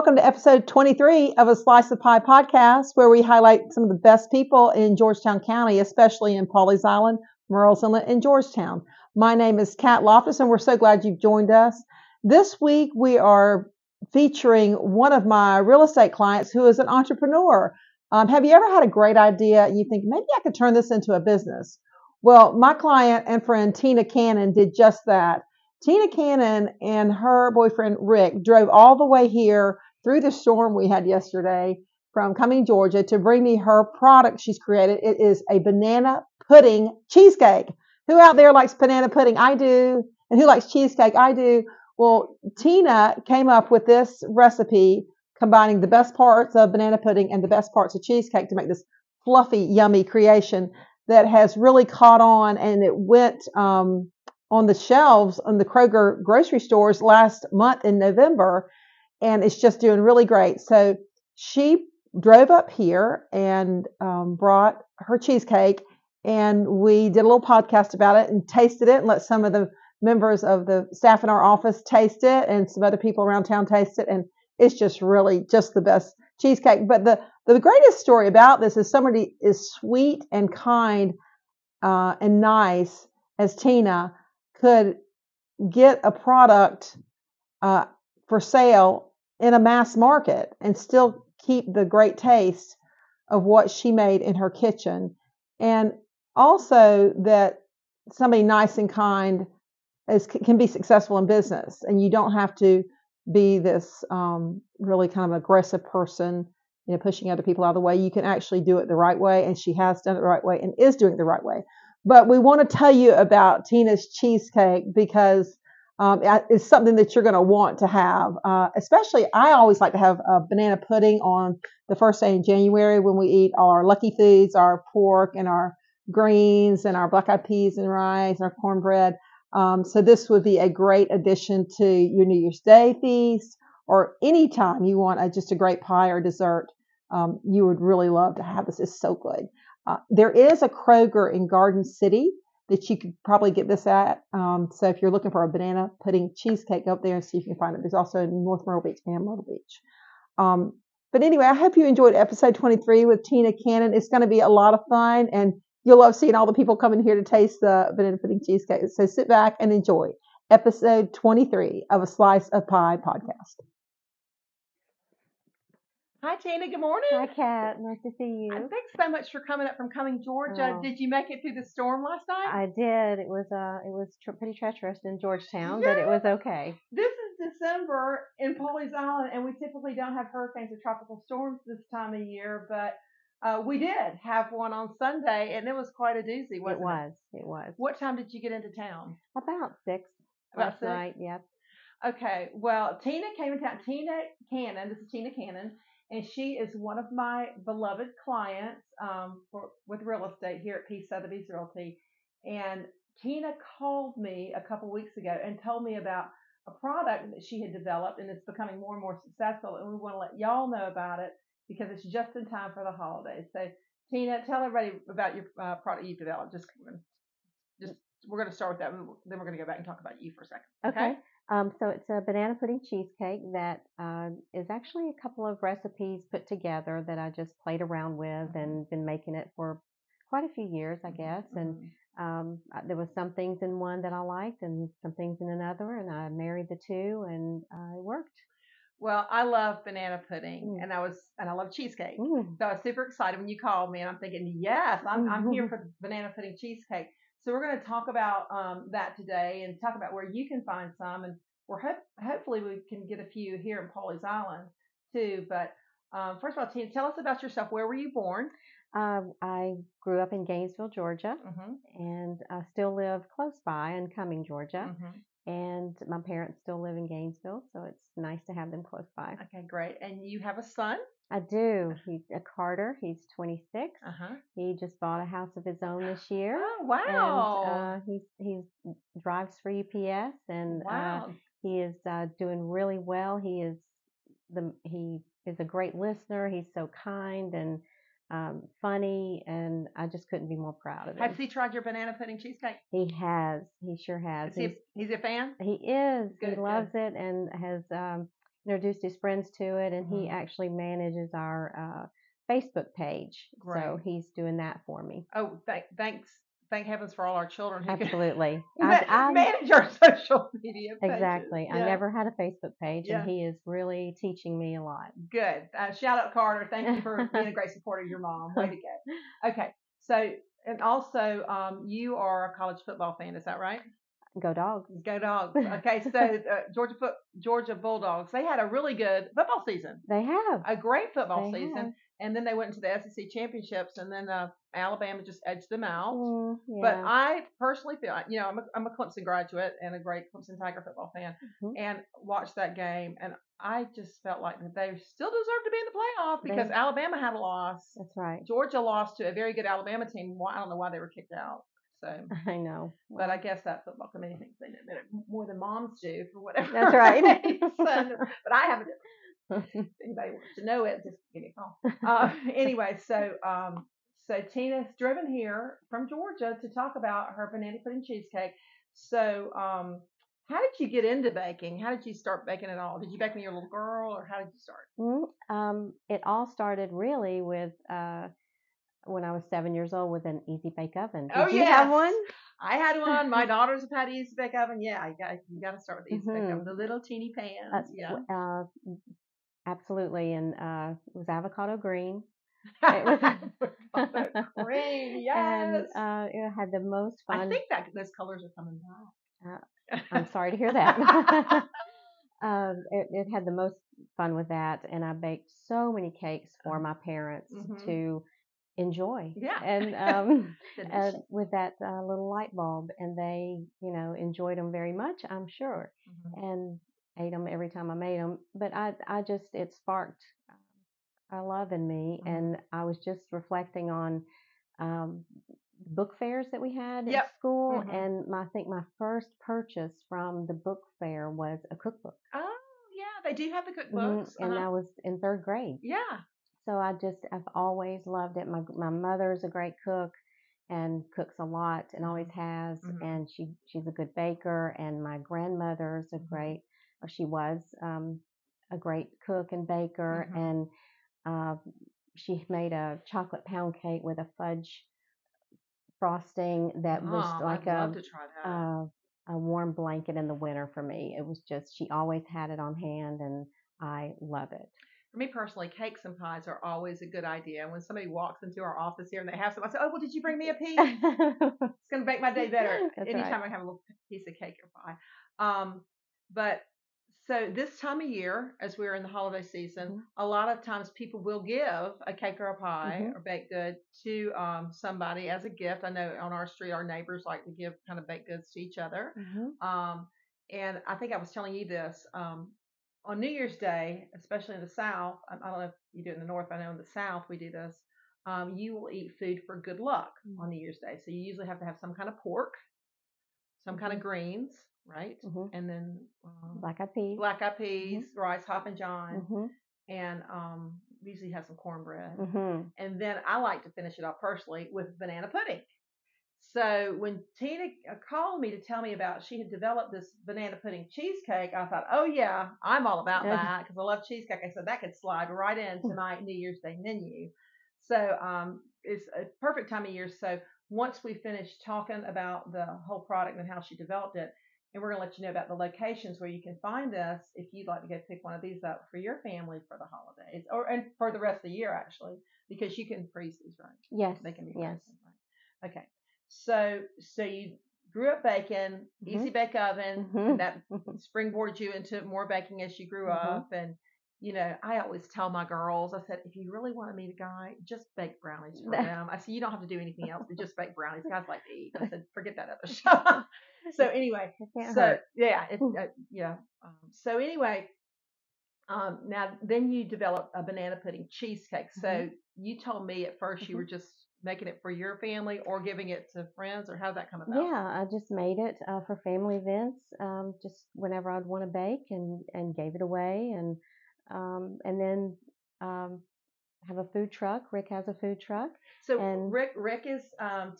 welcome to episode 23 of A Slice of Pie podcast, where we highlight some of the best people in Georgetown County, especially in Pawleys Island, Murrells Inlet, and Georgetown. My name is Kat Loftus, and we're so glad you've joined us. This week, we are featuring one of my real estate clients who is an entrepreneur. Have you ever had a great idea and you think, maybe I could turn this into a business? Well, my client and friend Tina Cannon did just that. Tina Cannon and her boyfriend, Rick, drove all the way here through the storm we had yesterday from Cumming, Georgia, to bring me her product she's created. It is a banana pudding cheesecake. Who out there likes banana pudding? I do. And who likes cheesecake? I do. Well, Tina came up with this recipe, combining the best parts of banana pudding and the best parts of cheesecake to make this fluffy, yummy creation that has really caught on, and it went on the shelves on the Kroger grocery stores last month in November, and it's just doing really great. So she drove up here and brought her cheesecake, and we did a little podcast about it and tasted it and let some of the members of the staff in our office taste it and some other people around town taste it, and it's just really just the best cheesecake. But the greatest story about this is somebody as sweet and kind and nice as Tina could get a product for sale in a mass market and still keep the great taste of what she made in her kitchen. And also that somebody nice and kind can be successful in business, and you don't have to be this really kind of aggressive person, you know, pushing other people out of the way. You can actually do it the right way, and she has done it the right way and is doing it the right way. But we want to tell you about Tina's cheesecake because it's something that you're going to want to have. Especially, I always like to have a banana pudding on the first day in January when we eat all our lucky foods, our pork and our greens and our black-eyed peas and rice and our cornbread. So this would be a great addition to your New Year's Day feast, or any time you want just a great pie or dessert. You would really love to have this. It's so good. There is a Kroger in Garden City that you could probably get this at. So if you're looking for a banana pudding cheesecake, go up there and see if you can find it. There's also in North Myrtle Beach and Myrtle Beach. But anyway, I hope you enjoyed episode 23 with Tina Cannon. It's going to be a lot of fun, and you'll love seeing all the people coming here to taste the banana pudding cheesecake. So sit back and enjoy episode 23 of A Slice of Pie podcast. Hi, Tina. Good morning. Hi, Kat. Nice to see you. Thanks so much for coming up from Cumming, Georgia. Did you make it through the storm last night? I did. It was pretty treacherous in Georgetown, But it was okay. This is December in Pawleys Island, and we typically don't have hurricanes or tropical storms this time of year, but we did have one on Sunday, and it was quite a doozy, wasn't it? It was. What time did you get into town? About 6 last night, yep. Okay. Well, Tina came in town. This is Tina Cannon, and she is one of my beloved clients with real estate here at Peace Sotheby's Realty. And Tina called me a couple weeks ago and told me about a product that she had developed, and it's becoming more and more successful, and we want to let y'all know about it, because it's just in time for the holidays. So, Tina, tell everybody about your product you developed. We're going to start with that, and then we're going to go back and talk about you for a second. Okay. So it's a banana pudding cheesecake that is actually a couple of recipes put together that I just played around with and been making it for quite a few years, I guess. And there was some things in one that I liked and some things in another, and I married the two, and it worked. Well, I love banana pudding, and I love cheesecake. So I was super excited when you called me, and I'm thinking, yes, I'm here for banana pudding cheesecake. So we're going to talk about that today, and talk about where you can find some, and we're hopefully we can get a few here in Pawleys Island too. But first of all, Tina, tell us about yourself. Where were you born? I grew up in Gainesville, Georgia, and I still live close by in Cumming, Georgia. And my parents still live in Gainesville, so it's nice to have them close by. Okay, great. And you have a son? I do. He's a Carter. He's 26. He just bought a house of his own this year. Oh, wow. And he drives for UPS, and he is doing really well. He is a great listener. He's so kind and funny, and I just couldn't be more proud of him. Has he tried your banana pudding cheesecake? He has. He sure has. He's a fan? He is. Good, he loves it, and has introduced his friends to it, and he actually manages our Facebook page. Great. So he's doing that for me. Oh, thanks. Thank heavens for all our children who absolutely manage our social media pages. Exactly. Yeah. I never had a Facebook page, and he is really teaching me a lot. Good. Shout out, Carter. Thank you for being a great supporter of your mom. Way to go. Okay. So, and also, you are a college football fan. Is that right? Go Dogs. Go Dogs. Okay. So, Georgia Bulldogs, they had a really good football season. They have. A great football season. Have. And then they went into the SEC championships, and then Alabama just edged them out. Yeah. But I personally feel, I'm a Clemson graduate and a great Clemson Tiger football fan, and watched that game, and I just felt like they still deserve to be in the playoff because Alabama had a loss. That's right. Georgia lost to a very good Alabama team. I don't know why they were kicked out. So I know, but I guess that football committee thinks they know better, more than moms do for whatever. That's right. But I haven't. If anybody wants to know it, just give me a call. Anyway, so Tina's driven here from Georgia to talk about her banana pudding cheesecake. So how did you get into baking? How did you start baking at all? Did you bake when you were a little girl, or how did you start? It all started really with when I was 7 years old with an Easy-Bake Oven. Did you have one? I had one. My daughters have had an Easy-Bake Oven. Yeah, you got to start with the Easy-Bake Oven. The little teeny pan. Absolutely, and it was avocado green. It was avocado green, yes. And it had the most fun. I think that those colors are coming back. I'm sorry to hear that. It had the most fun with that, and I baked so many cakes for my parents to enjoy. Yeah, and with that little light bulb, and they, enjoyed them very much, I'm sure, and ate them every time I made them, but it sparked a love in me, and I was just reflecting on book fairs that we had at school, and I think my first purchase from the book fair was a cookbook. Oh, yeah, they do have the cookbooks. And I was in third grade. Yeah. So I've always loved it. My mother's a great cook and cooks a lot and always has, and she's a good baker, and my grandmother's a great. She was a great cook and baker, and she made a chocolate pound cake with a fudge frosting that was like a warm blanket in the winter for me. It was just, she always had it on hand, and I love it. For me personally, cakes and pies are always a good idea. And when somebody walks into our office here and they have some, I say, oh, well, did you bring me a piece? It's going to make my day better. Anytime I have a little piece of cake or pie. So this time of year, as we're in the holiday season, a lot of times people will give a cake or a pie or baked good to somebody as a gift. I know on our street, our neighbors like to give kind of baked goods to each other. And I think I was telling you this, on New Year's Day, especially in the South, I don't know if you do it in the North, I know in the South we do this, you will eat food for good luck on New Year's Day. So you usually have to have some kind of pork, some kind of greens. Right, and then black eyed peas, rice, Hop and John, and usually have some cornbread. And then I like to finish it off personally with banana pudding. So when Tina called me to tell me about she had developed this banana pudding cheesecake, I thought, oh yeah, I'm all about that because I love cheesecake. I said that could slide right into my New Year's Day menu. So it's a perfect time of year. So once we finish talking about the whole product and how she developed it. And we're going to let you know about the locations where you can find us if you'd like to go pick one of these up for your family for the holidays and for the rest of the year, actually, because you can freeze these, right? Yes. They can be frozen, right? Okay. So you grew up baking, Easy Bake Oven, and that springboarded you into more baking as you grew up. And, I always tell my girls, I said, if you really want to meet a guy, just bake brownies for them. I said, you don't have to do anything else, but just bake brownies. Guys like to eat. I said, forget that other stuff. So anyway, now then you developed a banana pudding cheesecake. So you told me at first you were just making it for your family or giving it to friends, or how'd that come about? Yeah, I just made it for family events, just whenever I'd want to bake, and gave it away, and then have a food truck. Rick has a food truck. So Rick is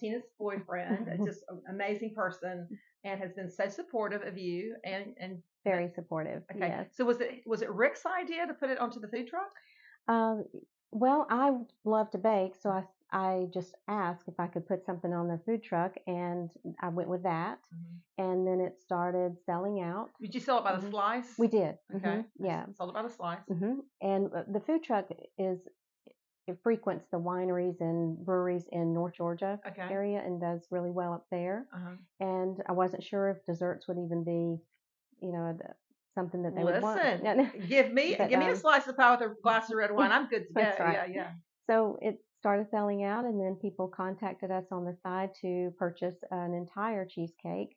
Tina's boyfriend, just an amazing person, and has been so supportive of you and Very supportive. Okay. Yes. So was it Rick's idea to put it onto the food truck? Well, I love to bake, so I just asked if I could put something on the food truck, and I went with that. Mm-hmm. And then it started selling out. Did you sell it by the slice? We did. Okay. Mm-hmm. Yeah. Sold it by the slice. Mm-hmm. And the food truck it frequents the wineries and breweries in North Georgia area and does really well up there. Uh-huh. And I wasn't sure if desserts would even be, something that they would want. Listen, no. give me a slice of pie with a glass of red wine. I'm good to go. Right. Yeah. So it started selling out, and then people contacted us on the side to purchase an entire cheesecake.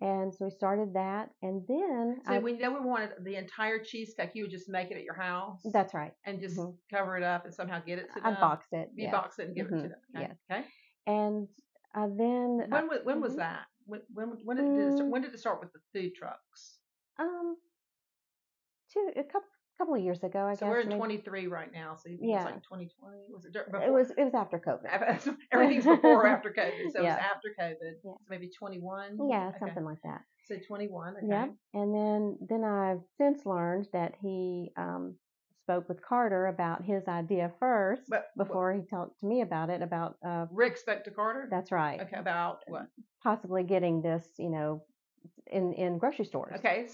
And so we started that, and then we wanted the entire cheesecake. You would just make it at your house. That's right. And just cover it up and somehow get it to them. I box it. You box it and give it to them. Okay. Yes. Okay. And then when was that? When did it start with the food trucks? A couple of years ago, I guess. So we're in 23 right now. So you think it was like 2020? Was it before? It was after COVID. Everything's before or after COVID. So it was after COVID. Yeah. So maybe 21? Yeah, something like that. So 21, okay. Yeah. And then I've since learned that he spoke with Carter about his idea first before he talked to me about it. About Rick spoke to Carter? That's right. Okay, about what? Possibly getting this, in grocery stores. Okay,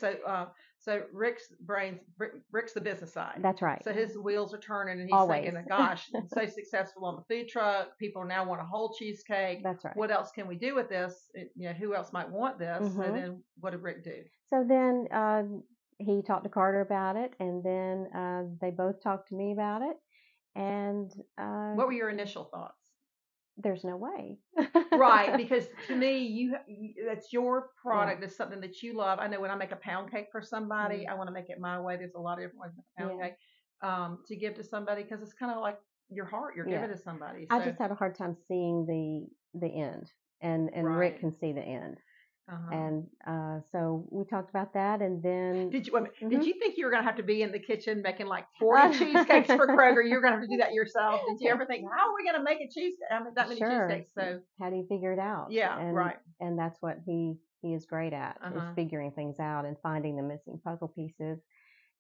so Rick's the business side. That's right. So his wheels are turning, and he's thinking, "Gosh, I'm so successful on the food truck. People now want a whole cheesecake. That's right. What else can we do with this? Who else might want this?" Mm-hmm. So then, what did Rick do? So then he talked to Carter about it, and then they both talked to me about it. And what were your initial thoughts? There's no way. Right, because to me, that's your product. It's something that you love. I know when I make a pound cake for somebody, I want to make it my way. There's a lot of different ways to make a pound cake to give to somebody, because it's kind of like your heart. You're giving to somebody. So. I just had a hard time seeing the end, and Rick can see the end. Uh-huh. And so we talked about that, and then did you think you were going to have to be in the kitchen making like 40 cheesecakes for Kroger? You're going to have to do that yourself. Did you ever think, how are we going to make a cheesecake? I mean, that many cheesecakes. So how do you figure it out? Yeah, right. And that's what he is great at, is figuring things out and finding the missing puzzle pieces.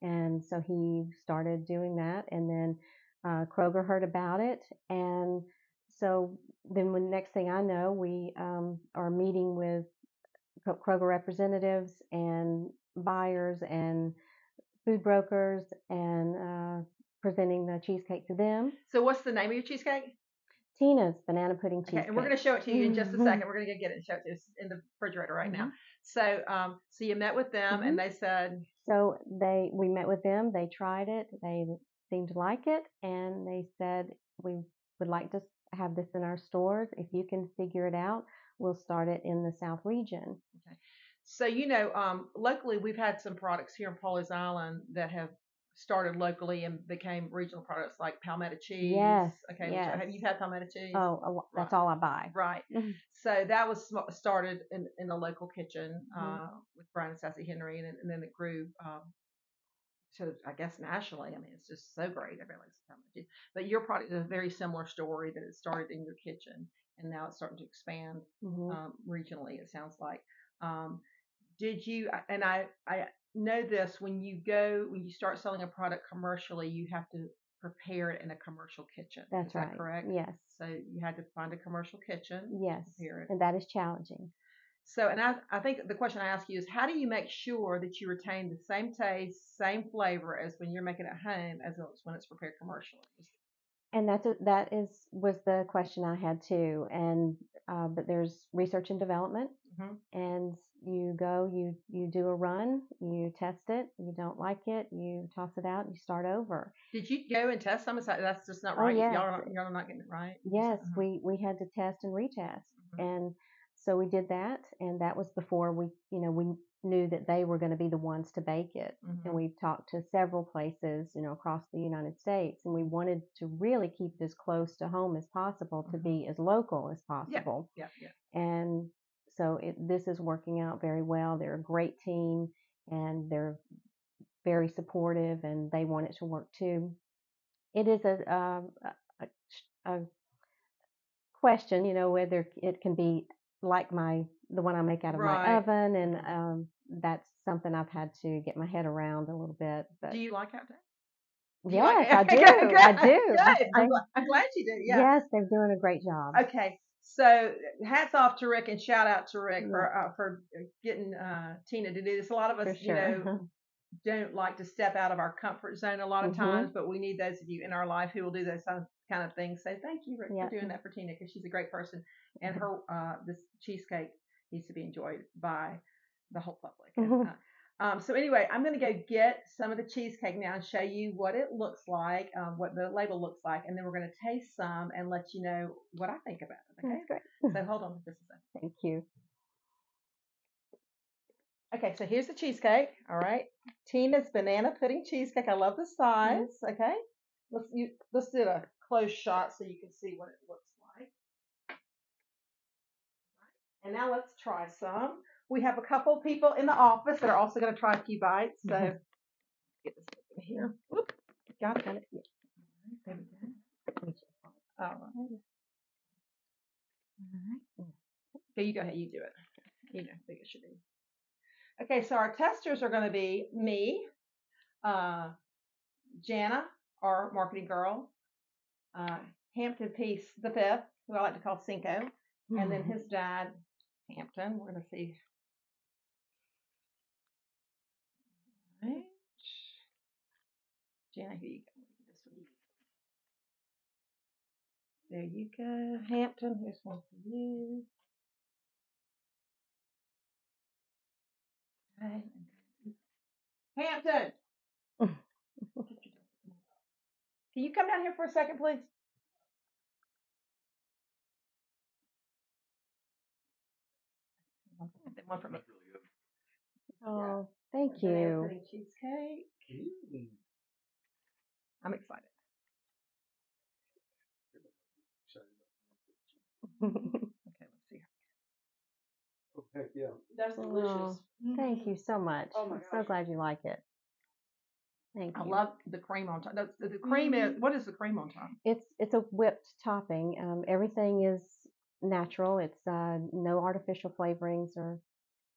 And so he started doing that, and then Kroger heard about it, and so then the next thing I know, we are meeting with Kroger representatives and buyers and food brokers and presenting the cheesecake to them. So what's the name of your cheesecake? Tina's Banana Pudding Cheesecake. Okay, and we're going to show it to you in just a second. We're going to get it and show it to you. It's in the refrigerator right now. So so you met with them and they said... So we met with them. They tried it. They seemed to like it. And they said, we would like to have this in our stores. If you can figure it out, we'll start it in the South region. Okay. So, locally we've had some products here in Pawleys Island that have started locally and became regional products, like Palmetto cheese. Yes. Okay. Yes. Have you had Palmetto cheese? Oh, that's all I buy. Right. So that was started in the local kitchen with Brian and Sassy Henry, and then it grew to, I guess, nationally. I mean, it's just so great. Everyone likes Palmetto cheese. But your product is a very similar story, that it started in your kitchen, and now it's starting to expand regionally, it sounds like. Did you, and I know this, when you start selling a product commercially, you have to prepare it in a commercial kitchen. That's right. Is that correct? Yes. So you had to find a commercial kitchen. Yes. Prepare it. And that is challenging. So, and I think the question I ask you is, how do you make sure that you retain the same taste, same flavor as when you're making it at home as when it's prepared commercially? And that was the question I had too. And but there's research and development, and you go, you do a run, you test it, you don't like it, you toss it out, and you start over. Did you go and test some? That's just not right. Oh, yes. Y'all are not getting it right. Yes, we had to test and retest, and so we did that. And that was before we knew that they were going to be the ones to bake it. And we've talked to several places, across the United States, and we wanted to really keep this close to home as possible, to be as local as possible. Yeah, yeah, yeah. And so this is working out very well. They're a great team, and they're very supportive, and they want it to work too. It is a question, whether it can be like the one I make out of my oven, and that's something I've had to get my head around a little bit. But do you like out there? Yes, like I do. Okay, I'm glad you do. Yeah. Yes, they're doing a great job. Okay. So hats off to Rick and shout out to Rick for getting Tina to do this. A lot of us, don't like to step out of our comfort zone a lot of times, but we need those of you in our life who will do those kind of things. So thank you, Rick, for doing that for Tina, because she's a great person, and her this cheesecake needs to be enjoyed by the whole public. Mm-hmm. So anyway, I'm going to go get some of the cheesecake now and show you what it looks like, what the label looks like, and then we're going to taste some and let you know what I think about it. Okay, that's great. So hold on just a second. Thank you. Okay, so here's the cheesecake. All right, Tina's Banana Pudding Cheesecake. I love the size. Mm-hmm. Okay, let's do a close shot so you can see what it looks like. And now let's try some. We have a couple people in the office that are also going to try a few bites. So get this in here. Whoop. Got it. Yeah. There we go. All right. Okay, you go ahead. You do it. You know, I think it should be. Okay, so our testers are going to be me, Jana, our marketing girl, Hampton Peace the Fifth, who I like to call Cinco, and then his dad, Hampton. We're going to see. Right. Jana, here you go. This one. There you go. Hampton, here's one for you. Right. Hampton! Can you come down here for a second, please? One for me. Oh, thank you. Cheesecake. I'm excited. Okay, let's see. Okay, yeah. That's delicious. Thank you so much. Oh my gosh. I'm so glad you like it. Thank you. I love the cream on top. The cream is, what is the cream on top? It's a whipped topping. Everything is natural. It's no artificial flavorings or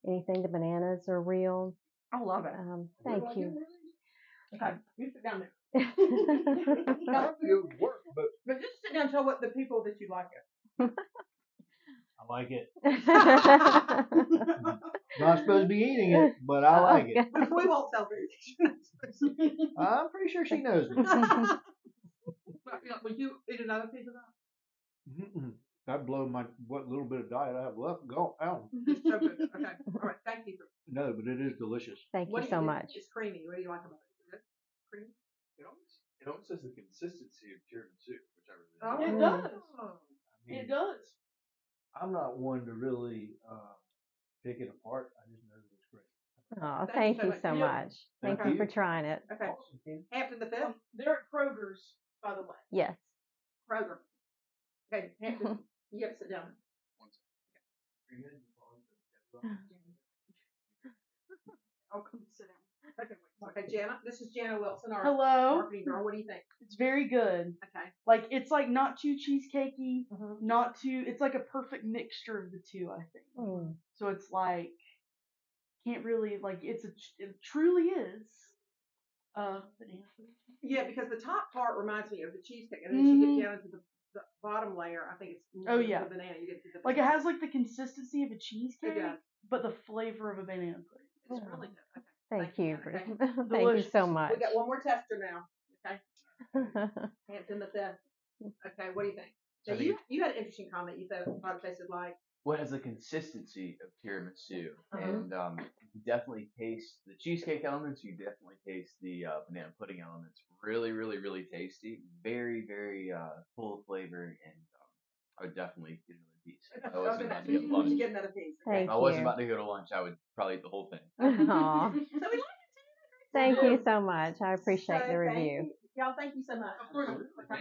anything. The bananas are real. I love it. Thank you. Okay, you sit down there. It would work, but just sit down and tell what the people that you like it. I like it. Not supposed to be eating it, but I like it. We won't sell food. I'm pretty sure she knows it. Would you eat another piece of that? Mm-mm. I'd blow my what little bit of diet I have left. Go out. It's so good. Okay. All right. Thank you. No, but it is delicious. Thank you so much. It's creamy. What do you like about it? Is it creamy? It almost has the consistency of tiramisu, which I really like. It does. I mean, it does. I'm not one to really pick it apart. I just know that it's great. Oh, thank you so much. Thank you for trying it. Okay. Awesome. After the film, they're at Kroger's, by the way. Yes. Kroger. Okay. Hampton. You have to sit down. I'll come sit down. Okay, Jana. This is Jana Wilson, our marketing girl. What do you think? It's very good. Okay. Like, it's like not too cheesecakey, not too. It's like a perfect mixture of the two, I think. Mm. So it's like can't really like it truly is. Yeah, because the top part reminds me of the cheesecake, and then you get down into the bottom layer, I think it's the banana. You get to the banana. Like it has like the consistency of a cheesecake, but the flavor of a banana pudding. It's really good. Okay. Thank you. Okay. Thank you so much. We got one more tester now. Okay. Hampton the Fifth. Okay, what do you think? So you had an interesting comment. You said a lot of places like. Well, it has the consistency of tiramisu, and you definitely taste the cheesecake elements. You definitely taste the banana pudding elements. Really, really, really tasty. Very, very full of flavor, and I would definitely get another piece. I wasn't about to get lunch. You should get another piece. If I wasn't about to go to lunch, I would probably eat the whole thing. Aww. Thank you so much. I appreciate the review. Y'all, thank you so much. Of course.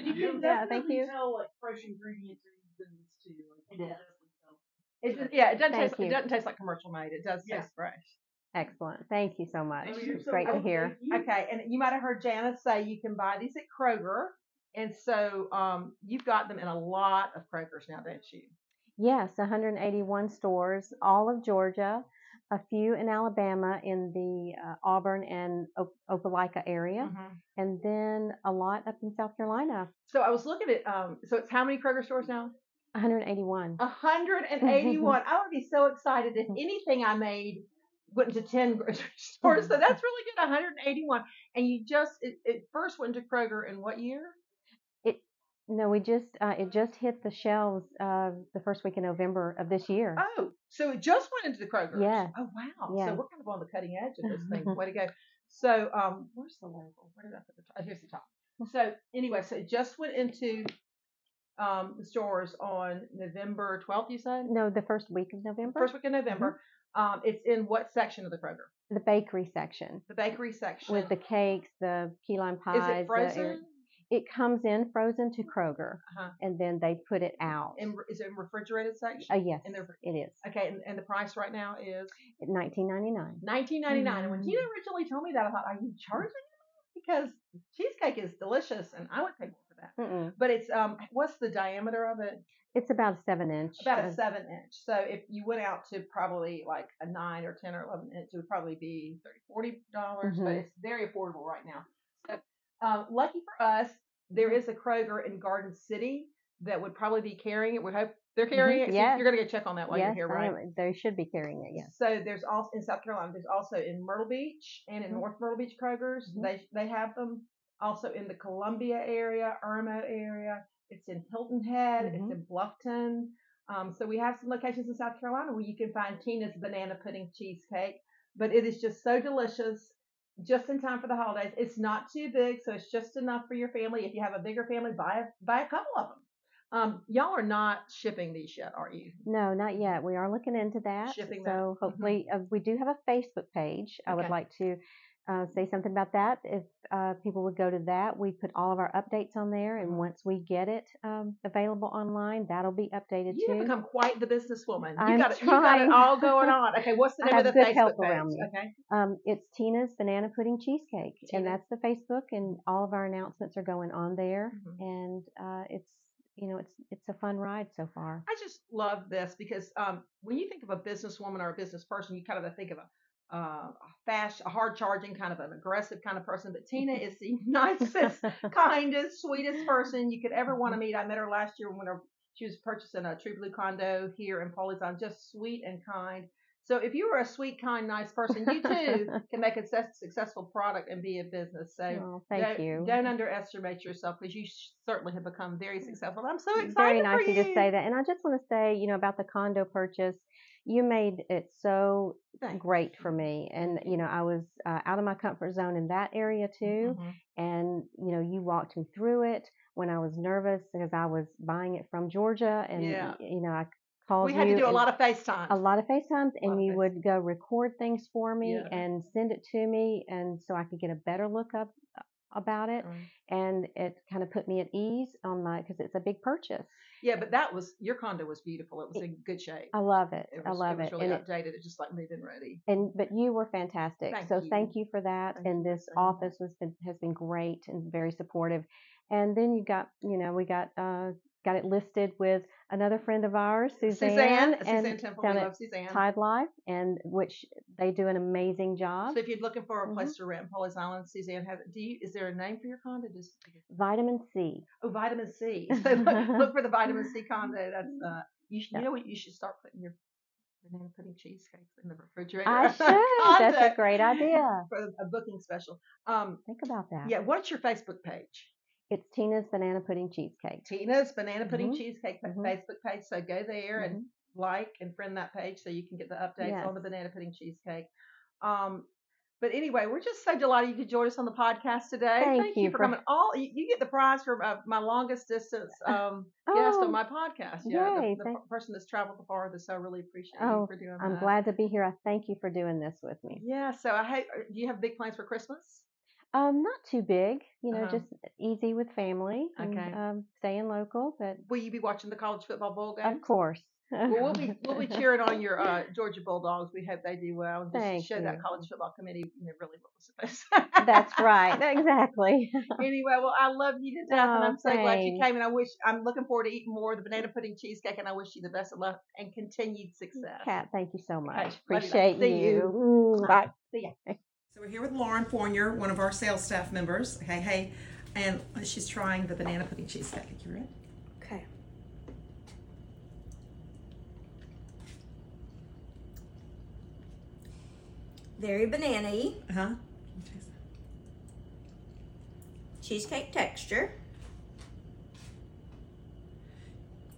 You can definitely tell like fresh ingredients are used in this too. It doesn't taste like commercial made. It does taste fresh. Excellent. Thank you so much. It's great to hear. Okay, and you might have heard Jana say you can buy these at Kroger, and so you've got them in a lot of Krogers now, don't you? Yes, 181 stores, all of Georgia. a few in Alabama in the Auburn and Opelika area, mm-hmm. and then a lot up in South Carolina. So I was looking at, so it's how many Kroger stores now? 181. 181. I would be so excited if anything I made went to 10 grocery stores. So that's really good, 181. And you just, it first went to Kroger in what year? No, we just, it just hit the shelves the first week in November of this year. Oh, so it just went into the Kroger. Yeah. Oh, wow. Yeah. So we're kind of on the cutting edge of this thing. Way to go. So where's the label? Where did I put the top? Oh, here's the top. So anyway, so it just went into the stores on November 12th, you said? No, the first week of November. First week of November. Mm-hmm. It's in what section of the Kroger? The bakery section. The bakery section. With the cakes, the key lime pies. Is it frozen? It comes in frozen to Kroger, and then they put it out. Is it in refrigerated section? Yes, it is. Okay, and the price right now is? $19.99. $19.99. And when Tina originally told me that, I thought, are you charging me? Because cheesecake is delicious, and I would pay more for that. Mm-mm. But it's, what's the diameter of it? It's about a 7-inch. About a 7-inch. So if you went out to probably like a 9 or 10 or 11-inch, it would probably be $30, $40, but it's very affordable right now. Lucky for us, there is a Kroger in Garden City that would probably be carrying it. We hope they're carrying it. So yes. You're going to get a check on that while you're here, right? They should be carrying it, yes. So there's also in South Carolina, there's also in Myrtle Beach and in North Myrtle Beach Krogers. They have them also in the Columbia area, Irmo area. It's in Hilton Head. It's in Bluffton. So we have some locations in South Carolina where you can find Tina's Banana Pudding Cheesecake. But it is just so delicious. Just in time for the holidays. It's not too big, so it's just enough for your family. If you have a bigger family, buy a couple of them. Y'all are not shipping these yet, are you? No, not yet. We are looking into that. Shipping them. So hopefully, we do have a Facebook page. I would like to say something about that. If people would go to that, we put all of our updates on there, and once we get it available online, that'll be updated too. You become quite the businesswoman. You got it all going on. Okay, what's the name of the Facebook help page? Around me. Okay, it's Tina's Banana Pudding Cheesecake, and that's the Facebook, and all of our announcements are going on there, and it's a fun ride so far. I just love this because when you think of a businesswoman or a business person, you kind of think of a hard-charging kind of an aggressive kind of person, but Tina is the nicest, kindest, sweetest person you could ever want to meet. I met her last year when she was purchasing a True Blue condo here in Pawleys Island. Just sweet and kind. So if you are a sweet, kind, nice person, you too can make a successful product and be in business. So thank you. Don't underestimate yourself because you certainly have become very successful. I'm so excited. Very nice for you to say that. And I just want to say, about the condo purchase. You made it so great for me. And, I was out of my comfort zone in that area too. And, you walked me through it when I was nervous because I was buying it from Georgia. And, I called you. We had to do a lot of FaceTime. A lot of FaceTimes. And you would go record things for me and send it to me. And so I could get a better look up about it. And it kind of put me at ease on because it's a big purchase. Yeah, but your condo was beautiful. It was in good shape. I love it. It was really updated. It just like made and ready. But you were fantastic. Thank you for that. And this office has been great and very supportive. And then you got, we got it listed with another friend of ours, Suzanne Temple. We love Suzanne. Tide Life, and which they do an amazing job. So if you're looking for a place to rent in Pawleys Island, Suzanne has it. Is there a name for your condo? Vitamin C. Oh, Vitamin C. So look for the Vitamin C condo. That's you know what? You should start putting your banana pudding cheesecakes in the refrigerator. I should. That's a great idea for a booking special. Think about that. Yeah. What's your Facebook page? It's Tina's Banana Pudding Cheesecake. Tina's Banana Pudding Cheesecake Facebook page. So go there and like and friend that page so you can get the updates on the Banana Pudding Cheesecake. But anyway, we're just so delighted you could join us on the podcast today. Thank you for coming. You get the prize from my longest distance guest on my podcast. Yeah, the person that's traveled the farthest. So I really appreciate you for doing that. I'm glad to be here. I thank you for doing this with me. Yeah. So do you have big plans for Christmas? Not too big, just easy with family. Okay. And, staying local, but will you be watching the college football bowl games? Of course. Well, we'll be cheering on your Georgia Bulldogs. We hope they do well. Just show that college football committee really what was supposed to. That's right. Exactly. Anyway, well, I love you to death, and I'm so glad you came. And I'm looking forward to eating more of the banana pudding cheesecake. And I wish you the best of luck and continued success. Kat, thank you so much. Okay, appreciate you. Bye. See ya. So we're here with Lauren Fournier, one of our sales staff members. Hey, and she's trying the banana pudding cheesecake. You ready? Okay. Very banana-y. Uh-huh. Cheesecake texture.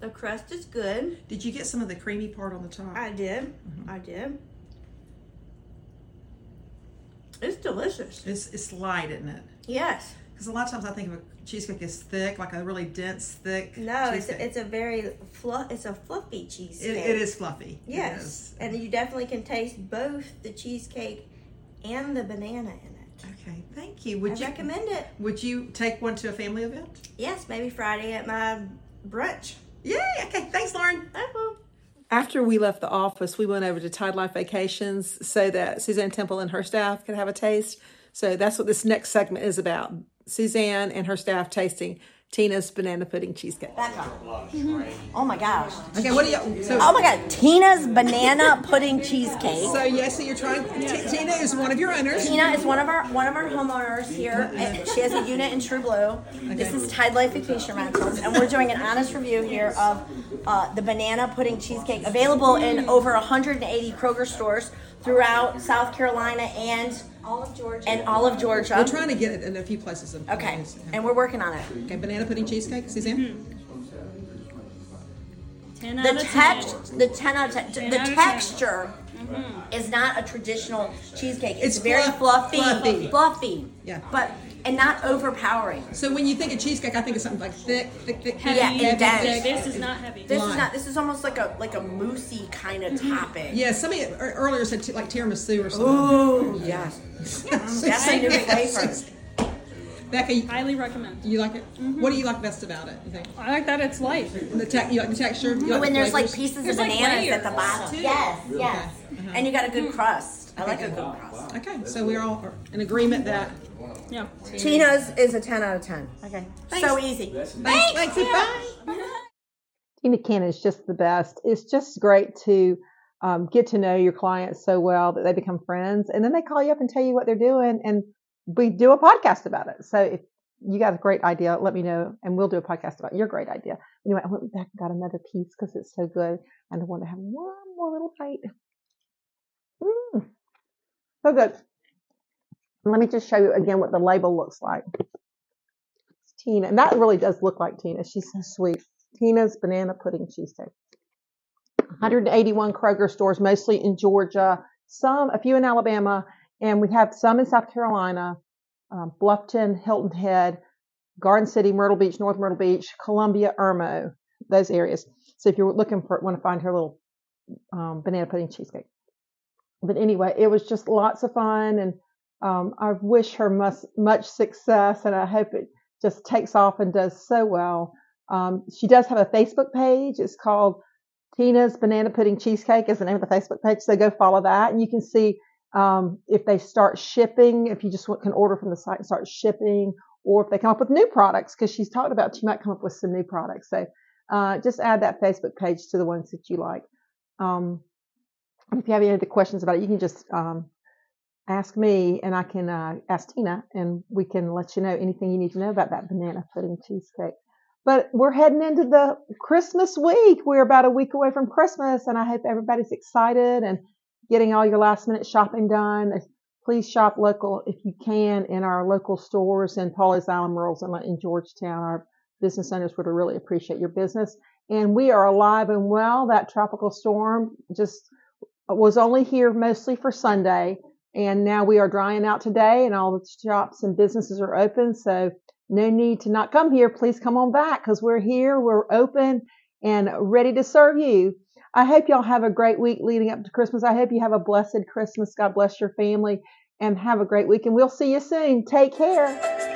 The crust is good. Did you get some of the creamy part on the top? I did. Mm-hmm. I did. It's delicious. It's light, isn't it? Yes. Because a lot of times I think of a cheesecake as thick, like a really dense, thick. No, it's a fluffy cheesecake. It is fluffy. Yes, it is. And you definitely can taste both the cheesecake and the banana in it. Okay, thank you. I recommend it. Would you take one to a family event? Yes, maybe Friday at my brunch. Yay! Okay, thanks, Lauren. Bye. After we left the office, we went over to Tide Life Vacations so that Suzanne Temple and her staff could have a taste. So that's what this next segment is about. Suzanne and her staff tasting Tina's banana pudding cheesecake. That's mm-hmm. Oh my gosh. Okay, what are y'all? So, oh my God, Tina's banana pudding cheesecake. So yes, so you're trying. Tina is one of your owners. Tina is one of our homeowners here. And she has a unit in True Blue. Okay. This is Tide Life Vacation Rentals, and we're doing an honest review here of the banana pudding cheesecake, available in over 180 Kroger stores throughout South Carolina and all of Georgia. We're trying to get it in a few places. Okay, and we're working on it. Okay, banana pudding cheesecake, Suzanne? Mm-hmm. 10 out of 10. The texture is not a traditional cheesecake. It's very fluffy. Yeah. And not overpowering. So when you think of cheesecake, I think of something like thick. Heavy. Yeah, and dense. This is not heavy. This is almost like a moussey kind of topping. Yeah, somebody earlier said like tiramisu or something. Oh, yes. Yeah. That's a new flavor. Becca, highly recommend. You like it? Mm-hmm. What do you like best about it? You think? I like that it's light. You like the texture? Mm-hmm. You like when there's flavors? Like pieces there's of bananas at the bottom. Yes. Uh-huh. And you got a good crust. I like a good crust. Okay, so we're all in agreement that. Yeah. Tina's is a 10 out of 10. Okay. Thanks. So easy. Thanks. Bye. Tina Cannon is just the best. It's just great to get to know your clients so well that they become friends. And then they call you up and tell you what they're doing. And we do a podcast about it. So if you got a great idea, let me know. And we'll do a podcast about your great idea. Anyway, I went back and got another piece because it's so good. And I want to have one more little bite. So good. Let me just show you again what the label looks like. It's Tina. And that really does look like Tina. She's so sweet. Tina's banana pudding cheesecake. 181 Kroger stores, mostly in Georgia, a few in Alabama, and we have some in South Carolina, Bluffton, Hilton Head, Garden City, Myrtle Beach, North Myrtle Beach, Columbia, Irmo, those areas. So if you're looking for it, want to find her little banana pudding cheesecake. But anyway, it was just lots of fun, and I wish her much success, and I hope it just takes off and does so well. She does have a Facebook page. It's called Tina's Banana Pudding Cheesecake is the name of the Facebook page, so go follow that. And you can see if they start shipping, if you just can order from the site and start shipping, or if they come up with new products, because she's talked about she might come up with some new products. So just add that Facebook page to the ones that you like. If you have any other questions about it, you can just ask me, and I can ask Tina, and we can let you know anything you need to know about that banana pudding cheesecake. But we're heading into the Christmas week. We're about a week away from Christmas, and I hope everybody's excited and getting all your last-minute shopping done. Please shop local if you can in our local stores in Pawleys Island, Murrells Inlet, in Georgetown. Our business owners would really appreciate your business. And we are alive and well. That tropical storm just was only here mostly for Sunday. And now we are drying out today, and all the shops and businesses are open. So no need to not come here. Please come on back, because we're here, we're open, and ready to serve you. I hope y'all have a great week leading up to Christmas. I hope you have a blessed Christmas. God bless your family. and have a great week. And we'll see you soon. Take care.